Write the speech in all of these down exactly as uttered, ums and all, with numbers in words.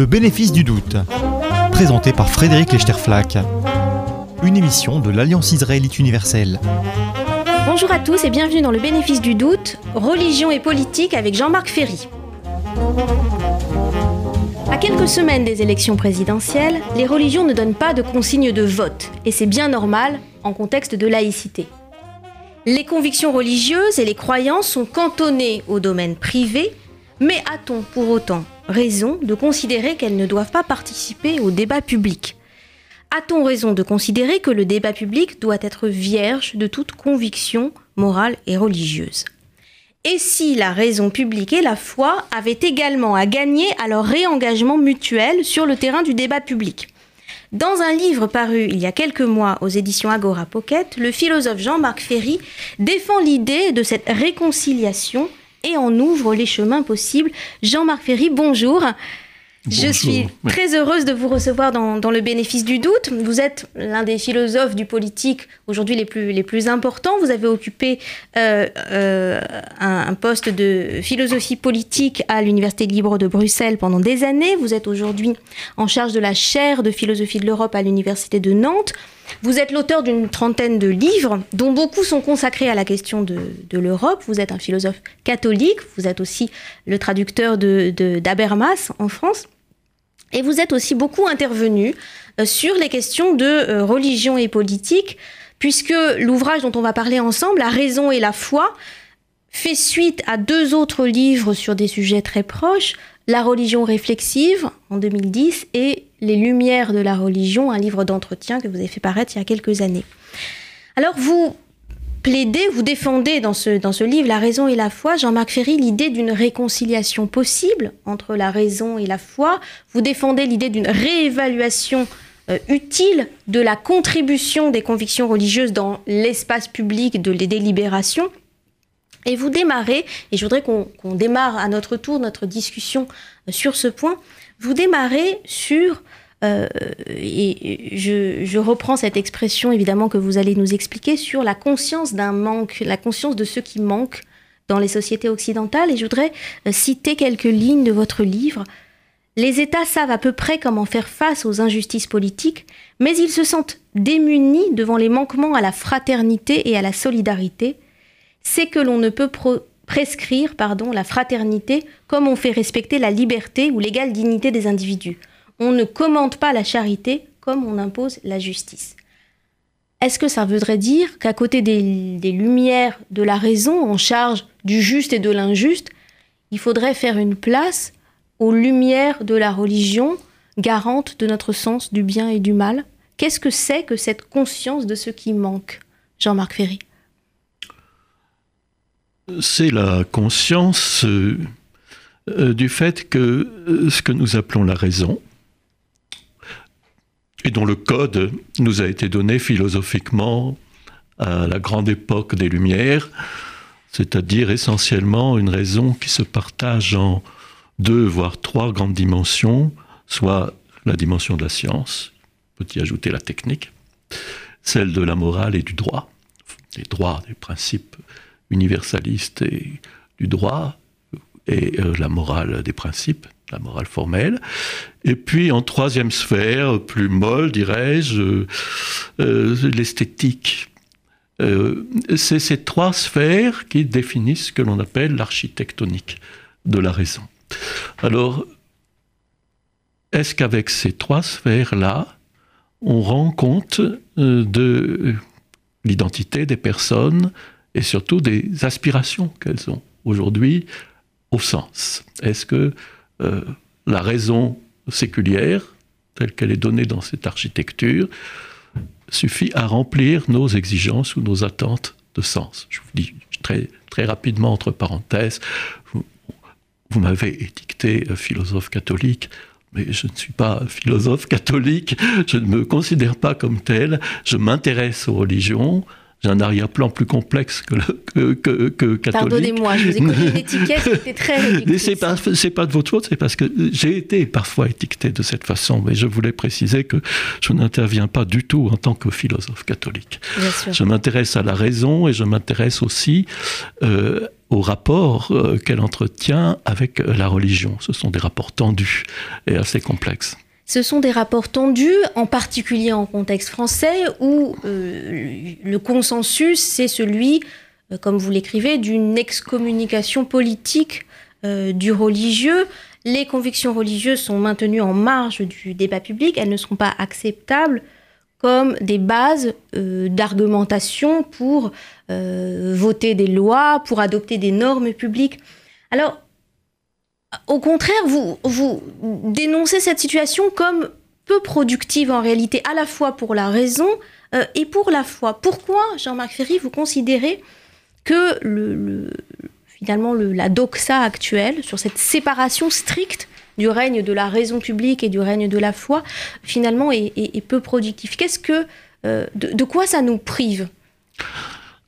Le Bénéfice du doute, présenté par Frédéric Lechterflack, une émission de l'Alliance israélite universelle. Bonjour à tous et bienvenue dans Le Bénéfice du doute, religion et politique avec Jean-Marc Ferry. À quelques semaines des élections présidentielles, les religions ne donnent pas de consignes de vote, et c'est bien normal en contexte de laïcité. Les convictions religieuses et les croyances sont cantonnées au domaine privé, mais a-t-on pour autant raison de considérer qu'elles ne doivent pas participer au débat public? A-t-on raison de considérer que le débat public doit être vierge de toute conviction morale et religieuse? Et si la raison publique et la foi avaient également à gagner à leur réengagement mutuel sur le terrain du débat public? Dans un livre paru il y a quelques mois aux éditions Agora Pocket, le philosophe Jean-Marc Ferry défend l'idée de cette réconciliation et en ouvre les chemins possibles. Jean-Marc Ferry, bonjour. Bonjour. Je suis très heureuse de vous recevoir dans, dans le Bénéfice du doute. Vous êtes l'un des philosophes du politique aujourd'hui les plus, les plus importants. Vous avez occupé euh, euh, un, un poste de philosophie politique à l'Université libre de Bruxelles pendant des années. Vous êtes aujourd'hui en charge de la chaire de philosophie de l'Europe à l'Université de Nantes. Vous êtes l'auteur d'une trentaine de livres, dont beaucoup sont consacrés à la question de, de l'Europe. Vous êtes un philosophe catholique, vous êtes aussi le traducteur de, de, d'Habermas en France. Et vous êtes aussi beaucoup intervenu sur les questions de religion et politique, puisque l'ouvrage dont on va parler ensemble, « La raison et la foi », fait suite à deux autres livres sur des sujets très proches, « La religion réflexive » en deux mille dix et « Les Lumières de la religion », un livre d'entretien que vous avez fait paraître il y a quelques années. Alors vous plaidez, vous défendez dans ce, dans ce livre « La raison et la foi », Jean-Marc Ferry, l'idée d'une réconciliation possible entre la raison et la foi. Vous défendez l'idée d'une réévaluation euh, utile de la contribution des convictions religieuses dans l'espace public de les délibérations. Et vous démarrez, et je voudrais qu'on qu'on démarre à notre tour notre discussion sur ce point, vous démarrez sur, euh, et je, je reprends cette expression évidemment que vous allez nous expliquer, sur la conscience d'un manque, la conscience de ce qui manque dans les sociétés occidentales. Et je voudrais citer quelques lignes de votre livre. « Les États savent à peu près comment faire face aux injustices politiques, mais ils se sentent démunis devant les manquements à la fraternité et à la solidarité. » C'est que l'on ne peut pro- prescrire pardon, la fraternité comme on fait respecter la liberté ou l'égale dignité des individus. On ne commande pas la charité comme on impose la justice. Est-ce que ça voudrait dire qu'à côté des, des lumières de la raison en charge du juste et de l'injuste, il faudrait faire une place aux lumières de la religion garante de notre sens du bien et du mal? Qu'est-ce que c'est que cette conscience de ce qui manque, Jean-Marc Ferry? C'est la conscience euh, euh, du fait que euh, ce que nous appelons la raison, et dont le code nous a été donné philosophiquement à la grande époque des Lumières, c'est-à-dire essentiellement une raison qui se partage en deux, voire trois grandes dimensions, soit la dimension de la science, on peut y ajouter la technique, celle de la morale et du droit, des droits, des principes universaliste et du droit, et euh, la morale des principes, la morale formelle. Et puis, en troisième sphère, plus molle, dirais-je, euh, euh, l'esthétique. Euh, c'est ces trois sphères qui définissent ce que l'on appelle l'architectonique de la raison. Alors, est-ce qu'avec ces trois sphères-là, on rend compte euh, de l'identité des personnes et surtout des aspirations qu'elles ont aujourd'hui au sens? Est-ce que euh, la raison séculière, telle qu'elle est donnée dans cette architecture, suffit à remplir nos exigences ou nos attentes de sens? Je vous dis très, très rapidement, entre parenthèses, vous, vous m'avez étiqueté philosophe catholique, mais je ne suis pas philosophe catholique, je ne me considère pas comme tel, je m'intéresse aux religions. J'ai un arrière-plan plus complexe que, le, que, que, que catholique. Pardonnez-moi, je vous ai connu une étiquette qui était très ridiculiste. C'est pas, c'est pas de votre faute, c'est parce que j'ai été parfois étiqueté de cette façon, mais je voulais préciser que je n'interviens pas du tout en tant que philosophe catholique. Bien sûr. Je m'intéresse à la raison et je m'intéresse aussi euh, au rapport euh, qu'elle entretient avec la religion. Ce sont des rapports tendus et assez complexes. Ce sont des rapports tendus, en particulier en contexte français, où euh, le consensus, c'est celui, euh, comme vous l'écrivez, d'une excommunication politique euh, du religieux. Les convictions religieuses sont maintenues en marge du débat public, elles ne seront pas acceptables comme des bases euh, d'argumentation pour euh, voter des lois, pour adopter des normes publiques. Alors, au contraire, vous, vous dénoncez cette situation comme peu productive en réalité, à la fois pour la raison euh, et pour la foi. Pourquoi, Jean-Marc Ferry, vous considérez que le, le, finalement le, la doxa actuelle, sur cette séparation stricte du règne de la raison publique et du règne de la foi, finalement est, est, est peu productive? Qu'est-ce que, euh, de, de quoi ça nous prive?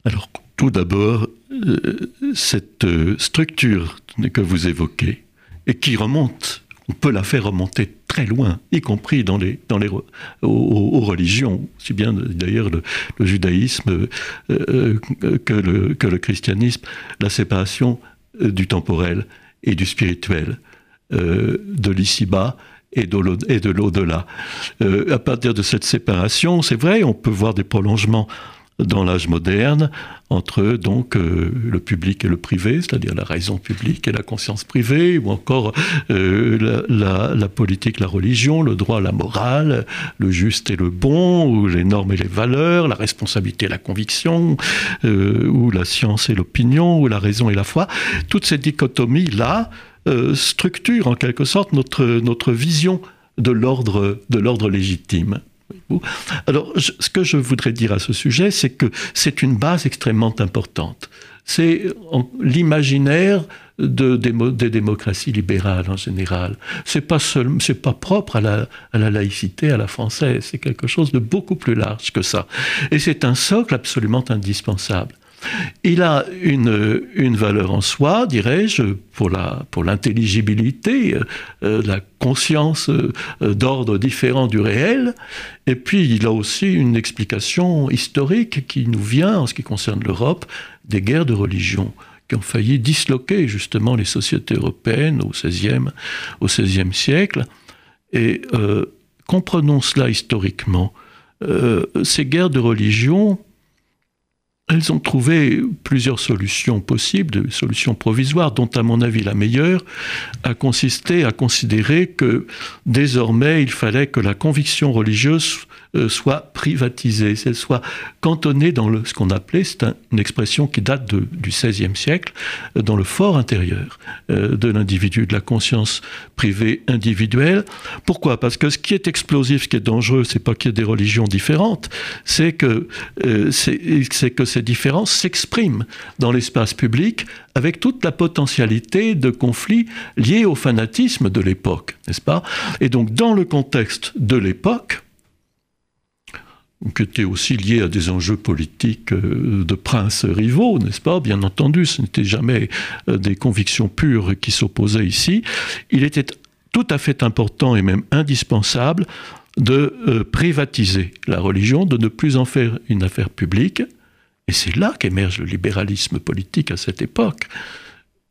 Alors, tout d'abord, euh, cette structure que vous évoquez, et qui remonte, on peut la faire remonter très loin, y compris dans les, dans les, aux, aux religions, si bien d'ailleurs le, le judaïsme euh, que, le, que le christianisme, la séparation du temporel et du spirituel, euh, de l'ici-bas et de l'au-delà. Euh, à partir de cette séparation, c'est vrai, on peut voir des prolongements dans l'âge moderne, entre donc euh, le public et le privé, c'est-à-dire la raison publique et la conscience privée, ou encore euh, la, la, la politique, la religion, le droit, la morale, le juste et le bon, ou les normes et les valeurs, la responsabilité et la conviction, euh, ou la science et l'opinion, ou la raison et la foi. Toutes ces dichotomies-là euh, structurent en quelque sorte notre, notre vision de l'ordre, de l'ordre légitime. Alors, je, ce que je voudrais dire à ce sujet, c'est que c'est une base extrêmement importante. C'est l'imaginaire de, des, des démocraties libérales en général. C'est pas seul, c'est pas propre à la, à la laïcité, à la française. C'est quelque chose de beaucoup plus large que ça. Et c'est un socle absolument indispensable. Il a une, une valeur en soi, dirais-je, pour la, pour l'intelligibilité, euh, la conscience euh, d'ordre différent du réel, et puis il a aussi une explication historique qui nous vient, en ce qui concerne l'Europe, des guerres de religion, qui ont failli disloquer justement les sociétés européennes au seizième, au seizième siècle, et euh, comprenons cela historiquement. Euh, ces guerres de religion, elles ont trouvé plusieurs solutions possibles, des solutions provisoires, dont à mon avis la meilleure a consisté à considérer que désormais il fallait que la conviction religieuse soit privatisée, qu'elle soit cantonnée dans le, ce qu'on appelait, c'est un, une expression qui date de, du seizième siècle, dans le fort intérieur de l'individu, de la conscience privée individuelle. Pourquoi? Parce que ce qui est explosif, ce qui est dangereux, c'est pas qu'il y ait des religions différentes, c'est que, euh, c'est, c'est que ces différences s'expriment dans l'espace public avec toute la potentialité de conflits liés au fanatisme de l'époque, n'est-ce pas? Et donc, dans le contexte de l'époque, qui était aussi lié à des enjeux politiques de princes rivaux, n'est-ce pas? Bien entendu, ce n'était jamais des convictions pures qui s'opposaient ici. Il était tout à fait important et même indispensable de privatiser la religion, de ne plus en faire une affaire publique. Et c'est là qu'émerge le libéralisme politique à cette époque,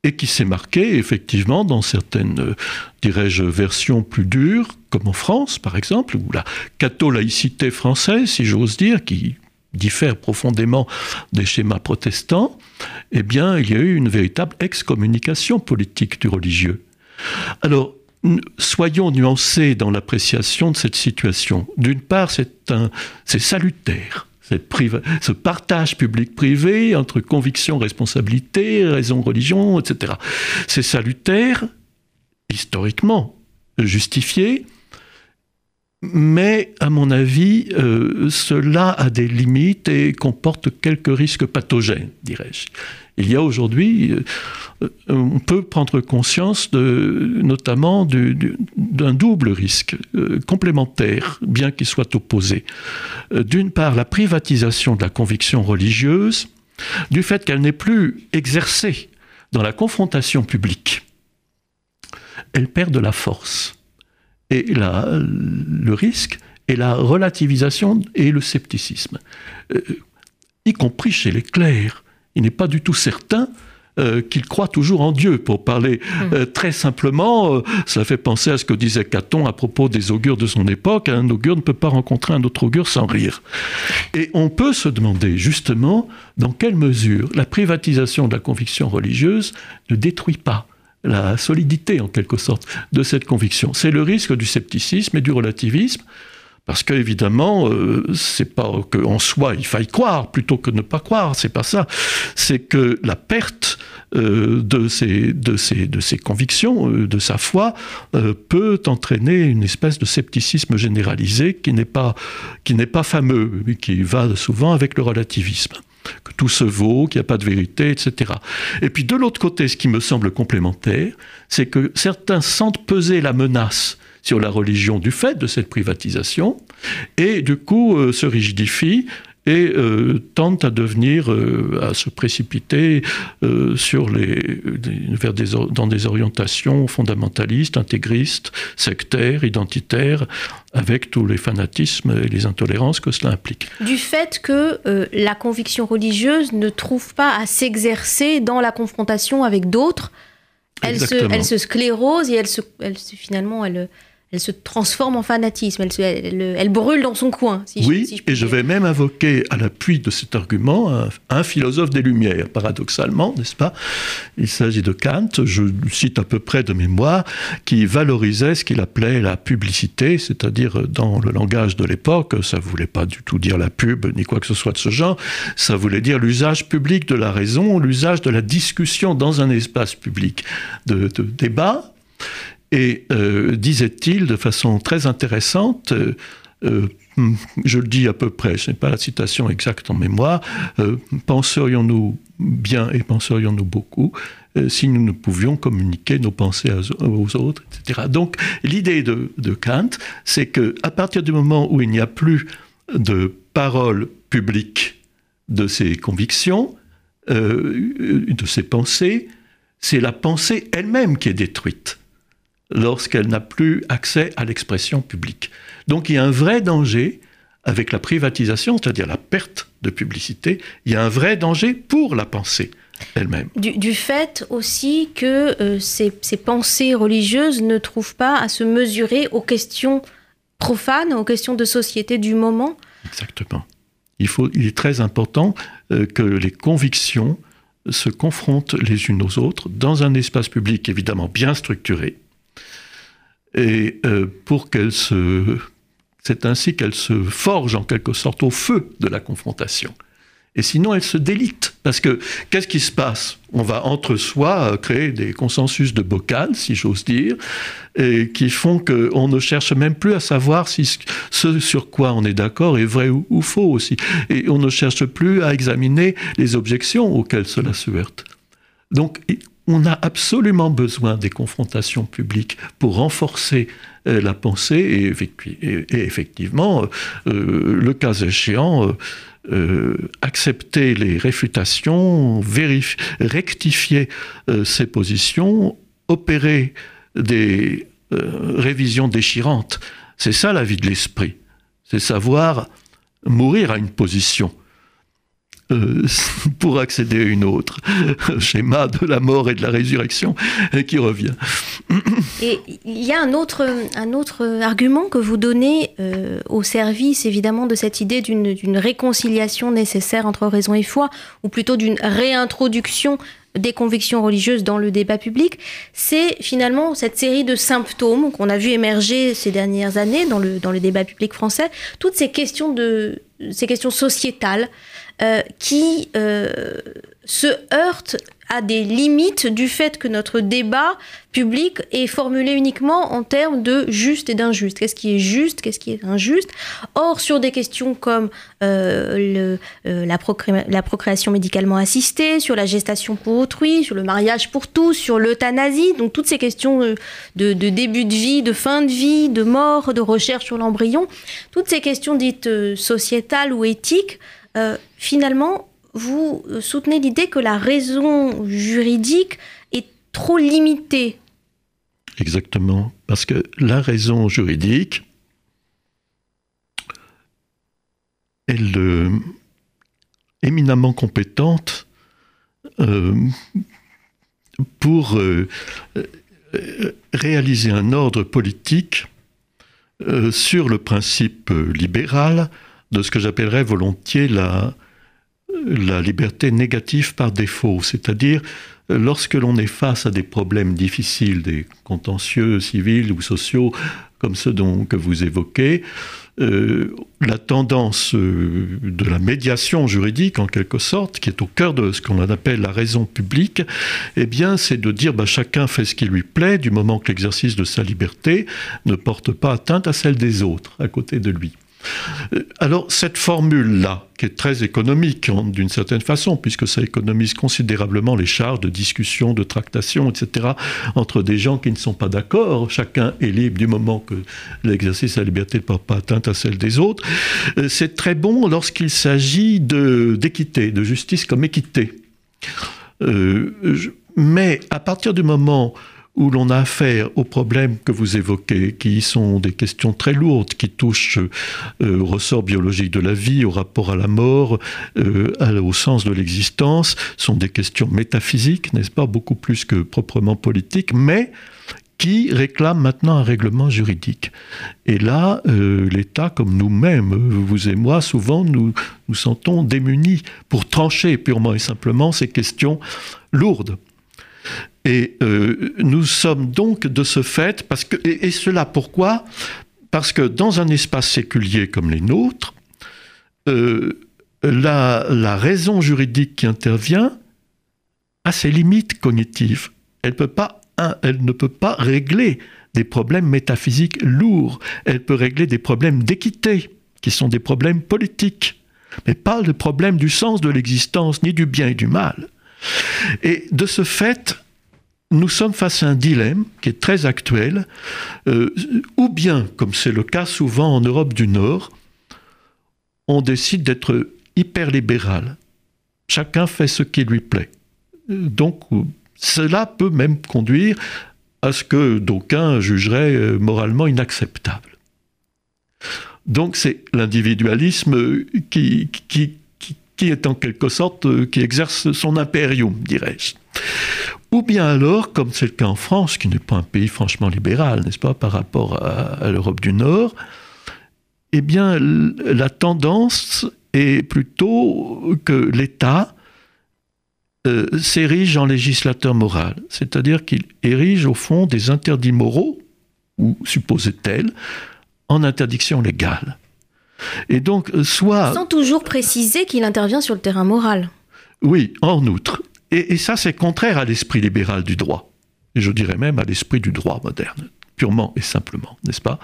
et qui s'est marqué effectivement dans certaines, dirais-je, versions plus dures, comme en France par exemple, où la catho-laïcité française, si j'ose dire, qui diffère profondément des schémas protestants, eh bien il y a eu une véritable excommunication politique du religieux. Alors, soyons nuancés dans l'appréciation de cette situation. D'une part, c'est un, c'est salutaire. Ce partage public-privé entre conviction, responsabilité, raison, religion, et cetera. C'est salutaire, historiquement justifié, mais à mon avis, euh, cela a des limites et comporte quelques risques pathogènes, dirais-je. Il y a aujourd'hui, euh, on peut prendre conscience de, notamment du, du, d'un double risque euh, complémentaire, bien qu'il soit opposé. Euh, d'une part, la privatisation de la conviction religieuse, du fait qu'elle n'est plus exercée dans la confrontation publique. Elle perd de la force. Et la, le risque est la relativisation et le scepticisme, euh, y compris chez les clercs. Il n'est pas du tout certain euh, qu'il croit toujours en Dieu, pour parler euh, très simplement. Euh, cela fait penser à ce que disait Caton à propos des augures de son époque. Un augure ne peut pas rencontrer un autre augure sans rire. Et on peut se demander justement dans quelle mesure la privatisation de la conviction religieuse ne détruit pas la solidité, en quelque sorte, de cette conviction. C'est le risque du scepticisme et du relativisme, parce qu'évidemment, euh, c'est pas qu'en soi il faille croire plutôt que ne pas croire, c'est pas ça. C'est que la perte euh, de, ses, de, ses, de ses convictions, euh, de sa foi, euh, peut entraîner une espèce de scepticisme généralisé qui n'est pas, qui n'est pas fameux, mais qui va souvent avec le relativisme. Que tout se vaut, qu'il n'y a pas de vérité, et cetera. Et puis de l'autre côté, ce qui me semble complémentaire, c'est que certains sentent peser la menace sur la religion du fait de cette privatisation, et du coup euh, se rigidifient et euh, tentent à devenir, euh, à se précipiter euh, sur les, vers des, dans des orientations fondamentalistes, intégristes, sectaires, identitaires, avec tous les fanatismes et les intolérances que cela implique. Du fait que euh, la conviction religieuse ne trouve pas à s'exercer dans la confrontation avec d'autres, elle se, elle se sclérose et elle se, elle se, finalement... elle. Elle se transforme en fanatisme, elle, se, elle, elle brûle dans son coin. Si oui, je, si je et je vais même invoquer à l'appui de cet argument un, un philosophe des Lumières, paradoxalement, n'est-ce pas? Il s'agit de Kant, je cite à peu près de mémoire, qui valorisait ce qu'il appelait la publicité, c'est-à-dire dans le langage de l'époque, ça ne voulait pas du tout dire la pub, ni quoi que ce soit de ce genre, ça voulait dire l'usage public de la raison, l'usage de la discussion dans un espace public de, de débat. Et euh, disait-il de façon très intéressante, euh, euh, je le dis à peu près, je n'ai pas la citation exacte en mémoire, euh, penserions-nous bien et penserions-nous beaucoup euh, si nous ne pouvions communiquer nos pensées aux autres, et cetera. Donc l'idée de, de Kant, c'est qu'à partir du moment où il n'y a plus de parole publique de ses convictions, euh, de ses pensées, c'est la pensée elle-même qui est détruite lorsqu'elle n'a plus accès à l'expression publique. Donc il y a un vrai danger avec la privatisation, c'est-à-dire la perte de publicité, il y a un vrai danger pour la pensée elle-même. Du, du fait aussi que euh, ces, ces pensées religieuses ne trouvent pas à se mesurer aux questions profanes, aux questions de société du moment. Exactement. Il faut, il est très important euh, que les convictions se confrontent les unes aux autres dans un espace public évidemment bien structuré. Et euh, pour qu'elle se... C'est ainsi qu'elle se forge en quelque sorte au feu de la confrontation. Et sinon, elle se délite. Parce que, qu'est-ce qui se passe? On va entre soi créer des consensus de bocal, si j'ose dire, et qui font qu'on ne cherche même plus à savoir si ce sur quoi on est d'accord est vrai ou, ou faux aussi. Et on ne cherche plus à examiner les objections auxquelles cela se heurte. Donc... on a absolument besoin des confrontations publiques pour renforcer euh, la pensée et, et, et effectivement, euh, le cas échéant, euh, euh, accepter les réfutations, vérifier, rectifier euh, ses positions, opérer des euh, révisions déchirantes. C'est ça la vie de l'esprit, c'est savoir mourir à une position. Pour accéder à une autre, schéma de la mort et de la résurrection qui revient. Et il y a un autre, un autre argument que vous donnez euh, au service évidemment de cette idée d'une, d'une réconciliation nécessaire entre raison et foi, ou plutôt d'une réintroduction des convictions religieuses dans le débat public, c'est finalement cette série de symptômes qu'on a vu émerger ces dernières années dans le, dans le débat public français, toutes ces questions, de, ces questions sociétales euh, qui euh, se heurtent à des limites du fait que notre débat public est formulé uniquement en termes de juste et d'injuste. Qu'est-ce qui est juste, qu'est-ce qui est injuste? Or, sur des questions comme euh, le, euh, la, procré- la procréation médicalement assistée, sur la gestation pour autrui, sur le mariage pour tous, sur l'euthanasie, donc toutes ces questions de, de, de début de vie, de fin de vie, de mort, de recherche sur l'embryon, toutes ces questions dites euh, sociétales ou éthiques, euh, finalement, vous soutenez l'idée que la raison juridique est trop limitée. Exactement, parce que la raison juridique, elle est éminemment compétente euh, pour euh, réaliser un ordre politique euh, sur le principe libéral de ce que j'appellerais volontiers la, la liberté négative par défaut, c'est-à-dire lorsque l'on est face à des problèmes difficiles, des contentieux civils ou sociaux comme ceux dont, que vous évoquez, euh, la tendance euh, de la médiation juridique, en quelque sorte, qui est au cœur de ce qu'on appelle la raison publique, eh bien, c'est de dire bah, chacun fait ce qui lui plaît, du moment que l'exercice de sa liberté ne porte pas atteinte à celle des autres, à côté de lui. Alors, cette formule-là, qui est très économique d'une certaine façon, puisque ça économise considérablement les charges de discussion, de tractation, et cetera, entre des gens qui ne sont pas d'accord, chacun est libre du moment que l'exercice de la liberté ne porte pas atteinte à celle des autres, c'est très bon lorsqu'il s'agit de, d'équité, de justice comme équité. Euh, je, mais à partir du moment où l'on a affaire aux problèmes que vous évoquez, qui sont des questions très lourdes, qui touchent euh, au ressort biologique de la vie, au rapport à la mort, euh, au sens de l'existence, sont des questions métaphysiques, n'est-ce pas, beaucoup plus que proprement politiques, mais qui réclament maintenant un règlement juridique. Et là, euh, l'État, comme nous-mêmes, vous et moi, souvent nous nous sentons démunis pour trancher purement et simplement ces questions lourdes. Et euh, nous sommes donc de ce fait, parce que, et, et cela pourquoi? Parce que dans un espace séculier comme les nôtres, euh, la, la raison juridique qui intervient a ses limites cognitives. Elle peut pas, un, elle ne peut pas régler des problèmes métaphysiques lourds. Elle peut régler des problèmes d'équité, qui sont des problèmes politiques, mais pas le problème du sens de l'existence, ni du bien et du mal. Et de ce fait, nous sommes face à un dilemme qui est très actuel, euh, ou bien, comme c'est le cas souvent en Europe du Nord, on décide d'être hyper libéral. Chacun fait ce qui lui plaît. Donc, cela peut même conduire à ce que d'aucuns jugeraient moralement inacceptable. Donc, c'est l'individualisme qui... qui qui est en quelque sorte, euh, qui exerce son impérium, dirais-je. Ou bien alors, comme c'est le cas en France, qui n'est pas un pays franchement libéral, n'est-ce pas, par rapport à, à l'Europe du Nord, eh bien, la tendance est plutôt que l'État euh, s'érige en législateur moral, c'est-à-dire qu'il érige au fond des interdits moraux, ou supposés tels, en interdiction légale. Et donc, soit... Sans toujours préciser qu'il intervient sur le terrain moral. Oui, en outre. Et, et ça, c'est contraire à l'esprit libéral du droit. Et je dirais même à l'esprit du droit moderne, purement et simplement, n'est-ce pas?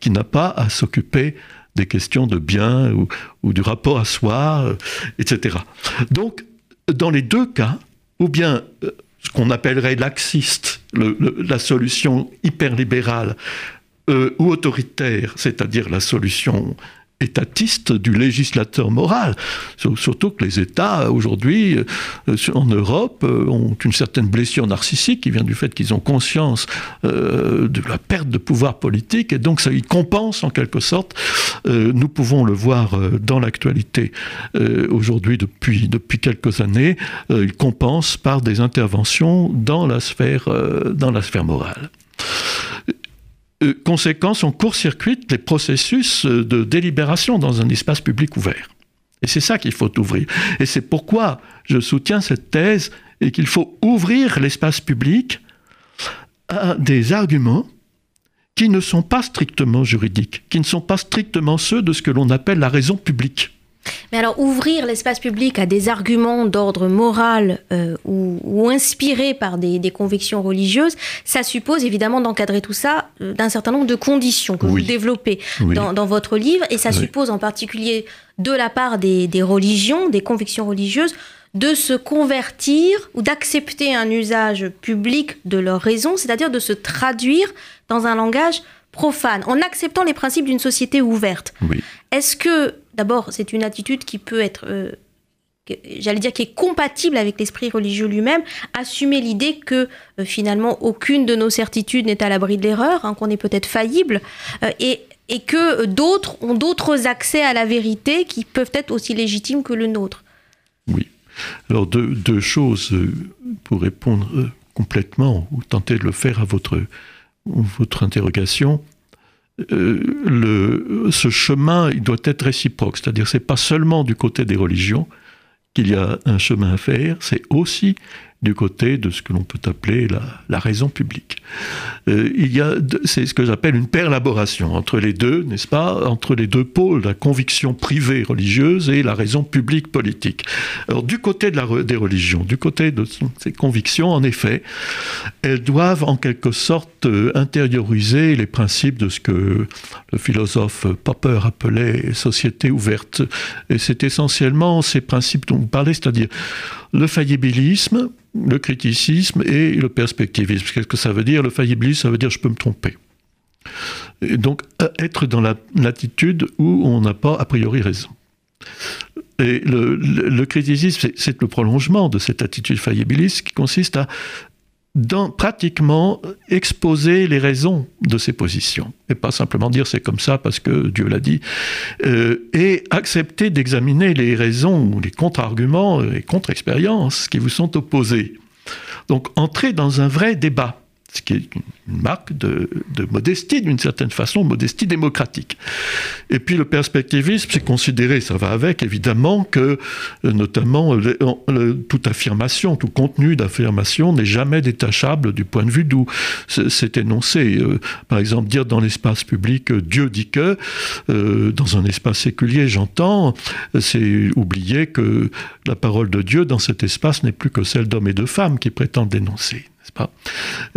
Qui n'a pas à s'occuper des questions de bien ou, ou du rapport à soi, et cetera. Donc, dans les deux cas, ou bien ce qu'on appellerait laxiste, le, le, la solution hyper-libérale euh, ou autoritaire, c'est-à-dire la solution... étatiste du législateur moral. Surtout que les États, aujourd'hui, en Europe, ont une certaine blessure narcissique qui vient du fait qu'ils ont conscience euh, de la perte de pouvoir politique, et donc ça, ils compensent en quelque sorte. Euh, nous pouvons le voir dans l'actualité euh, aujourd'hui depuis, depuis quelques années, euh, ils compensent par des interventions dans la sphère, euh, dans la sphère morale. Conséquence, on court-circuite les processus de délibération dans un espace public ouvert. Et c'est ça qu'il faut ouvrir. Et c'est pourquoi je soutiens cette thèse et qu'il faut ouvrir l'espace public à des arguments qui ne sont pas strictement juridiques, qui ne sont pas strictement ceux de ce que l'on appelle la raison publique. Mais alors, ouvrir l'espace public à des arguments d'ordre moral euh, ou, ou inspirés par des, des convictions religieuses, ça suppose évidemment d'encadrer tout ça euh, d'un certain nombre de conditions que oui. vous développez oui. dans, dans votre livre. Et ça oui. suppose en particulier de la part des, des religions, des convictions religieuses, de se convertir ou d'accepter un usage public de leur raison, c'est-à-dire de se traduire dans un langage profane, en acceptant les principes d'une société ouverte. Oui. Est-ce que, d'abord, c'est une attitude qui peut être, euh, que, j'allais dire, qui est compatible avec l'esprit religieux lui-même, assumer l'idée que, euh, finalement, aucune de nos certitudes n'est à l'abri de l'erreur, hein, qu'on est peut-être faillible, euh, et, et que euh, d'autres ont d'autres accès à la vérité qui peuvent être aussi légitimes que le nôtre. Oui. Alors, deux, deux choses pour répondre... complètement, ou tentez de le faire à votre, votre interrogation, euh, le, ce chemin il doit être réciproque. C'est-à-dire que ce n'est pas seulement du côté des religions qu'il y a un chemin à faire, c'est aussi du côté de ce que l'on peut appeler la, la raison publique. Euh, il y a, c'est ce que j'appelle une perlaboration entre les deux, n'est-ce pas, entre les deux pôles, la conviction privée religieuse et la raison publique politique. Alors du côté de la, des religions, du côté de ces convictions, en effet, elles doivent en quelque sorte intérioriser les principes de ce que le philosophe Popper appelait « société ouverte ». Et c'est essentiellement ces principes dont vous parlez, c'est-à-dire le faillibilisme, le criticisme et le perspectivisme. Qu'est-ce que ça veut dire? Le faillibilisme, ça veut dire je peux me tromper. Et donc, être dans la, l'attitude où on n'a pas a priori raison. Et le, le, le criticisme, c'est, c'est le prolongement de cette attitude faillibiliste qui consiste à dans, pratiquement exposer les raisons de ces positions. Et pas simplement dire c'est comme ça parce que Dieu l'a dit. Euh, et accepter d'examiner les raisons, les contre-arguments, les contre-expériences qui vous sont opposées. Donc entrer dans un vrai débat, ce qui est une marque de, de modestie d'une certaine façon, modestie démocratique. Et puis le perspectivisme, c'est considéré, ça va avec évidemment que notamment le, le, toute affirmation, tout contenu d'affirmation n'est jamais détachable du point de vue d'où c'est énoncé. Euh, par exemple, dire dans l'espace public euh, Dieu dit que, euh, dans un espace séculier j'entends, c'est oublier que la parole de Dieu dans cet espace n'est plus que celle d'hommes et de femmes qui prétendent l'énoncer. Pas.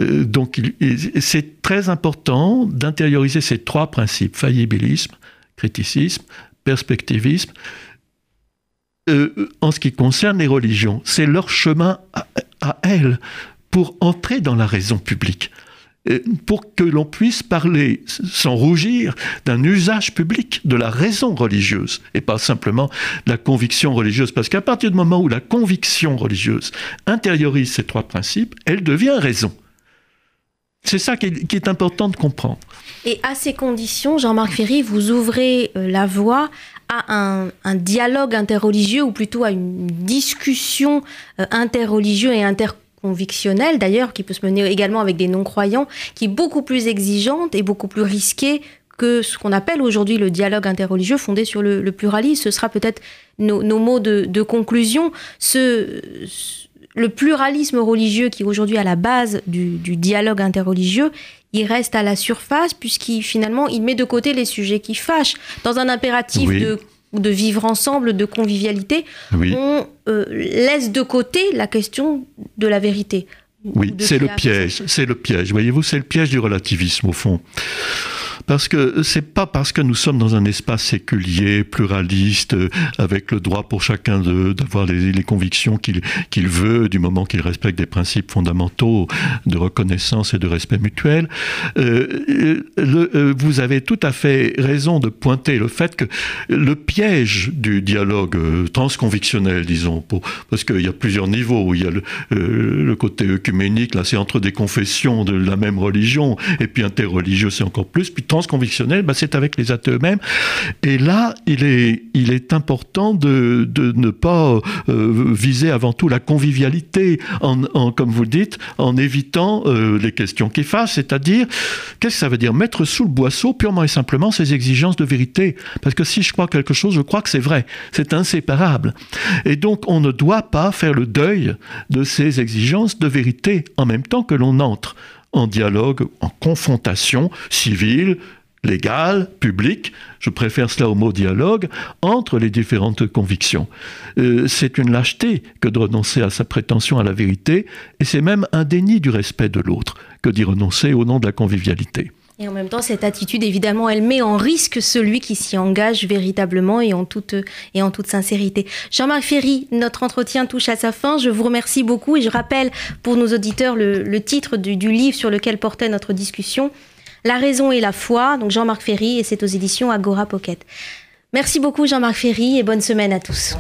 Euh, donc il, il, c'est très important d'intérioriser ces trois principes, faillibilisme, criticisme, perspectivisme. Euh, en ce qui concerne les religions, c'est leur chemin à, à elles pour entrer dans la raison publique, pour que l'on puisse parler sans rougir d'un usage public de la raison religieuse et pas simplement de la conviction religieuse. Parce qu'à partir du moment où la conviction religieuse intériorise ces trois principes, elle devient raison. C'est ça qui est, qui est important de comprendre. Et à ces conditions, Jean-Marc Ferry, vous ouvrez la voie à un, un dialogue interreligieux ou plutôt à une discussion interreligieuse et interconfessionnelle convictionnelle d'ailleurs, qui peut se mener également avec des non-croyants, qui est beaucoup plus exigeante et beaucoup plus risquée que ce qu'on appelle aujourd'hui le dialogue interreligieux fondé sur le, le pluralisme. Ce sera peut-être nos, nos mots de, de conclusion. Ce, ce, le pluralisme religieux qui est aujourd'hui à la base du, du dialogue interreligieux, il reste à la surface puisqu'il finalement il met de côté les sujets qui fâchent. Dans un impératif oui. de de vivre ensemble, de convivialité, oui. on euh, laisse de côté la question de la vérité. Oui, c'est le piège, c'est le piège. Voyez-vous, c'est le piège du relativisme, au fond. Parce que c'est pas parce que nous sommes dans un espace séculier, pluraliste, avec le droit pour chacun de, d'avoir les, les convictions qu'il, qu'il veut, du moment qu'il respecte des principes fondamentaux de reconnaissance et de respect mutuel. Euh, le, euh, vous avez tout à fait raison de pointer le fait que le piège du dialogue transconvictionnel, disons, pour, parce qu'il y a plusieurs niveaux. Il y a le, euh, le côté œcuménique, là c'est entre des confessions de la même religion, et puis interreligieux c'est encore plus, puis transconvictionnel, bah c'est avec les athées eux-mêmes. Et là, il est, il est important de, de ne pas euh, viser avant tout la convivialité, en, en, comme vous dites, en évitant euh, les questions qui fâchent, c'est-à-dire, qu'est-ce que ça veut dire? Mettre sous le boisseau, purement et simplement, ces exigences de vérité. Parce que si je crois quelque chose, je crois que c'est vrai. C'est inséparable. Et donc, on ne doit pas faire le deuil de ces exigences de vérité, en même temps que l'on entre en dialogue, en confrontation civile, légale, publique, je préfère cela au mot dialogue, entre les différentes convictions. Euh, c'est une lâcheté que de renoncer à sa prétention à la vérité, et c'est même un déni du respect de l'autre que d'y renoncer au nom de la convivialité. Et en même temps, cette attitude, évidemment, elle met en risque celui qui s'y engage véritablement et en toute, et en toute sincérité. Jean-Marc Ferry, notre entretien touche à sa fin. Je vous remercie beaucoup et je rappelle pour nos auditeurs le, le titre du, du livre sur lequel portait notre discussion, « La raison et la foi », donc Jean-Marc Ferry, et c'est aux éditions Agora Pocket. Merci beaucoup Jean-Marc Ferry et bonne semaine à tous.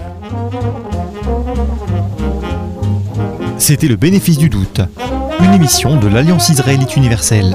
C'était Le Bénéfice du doute, une émission de l'Alliance israélite universelle.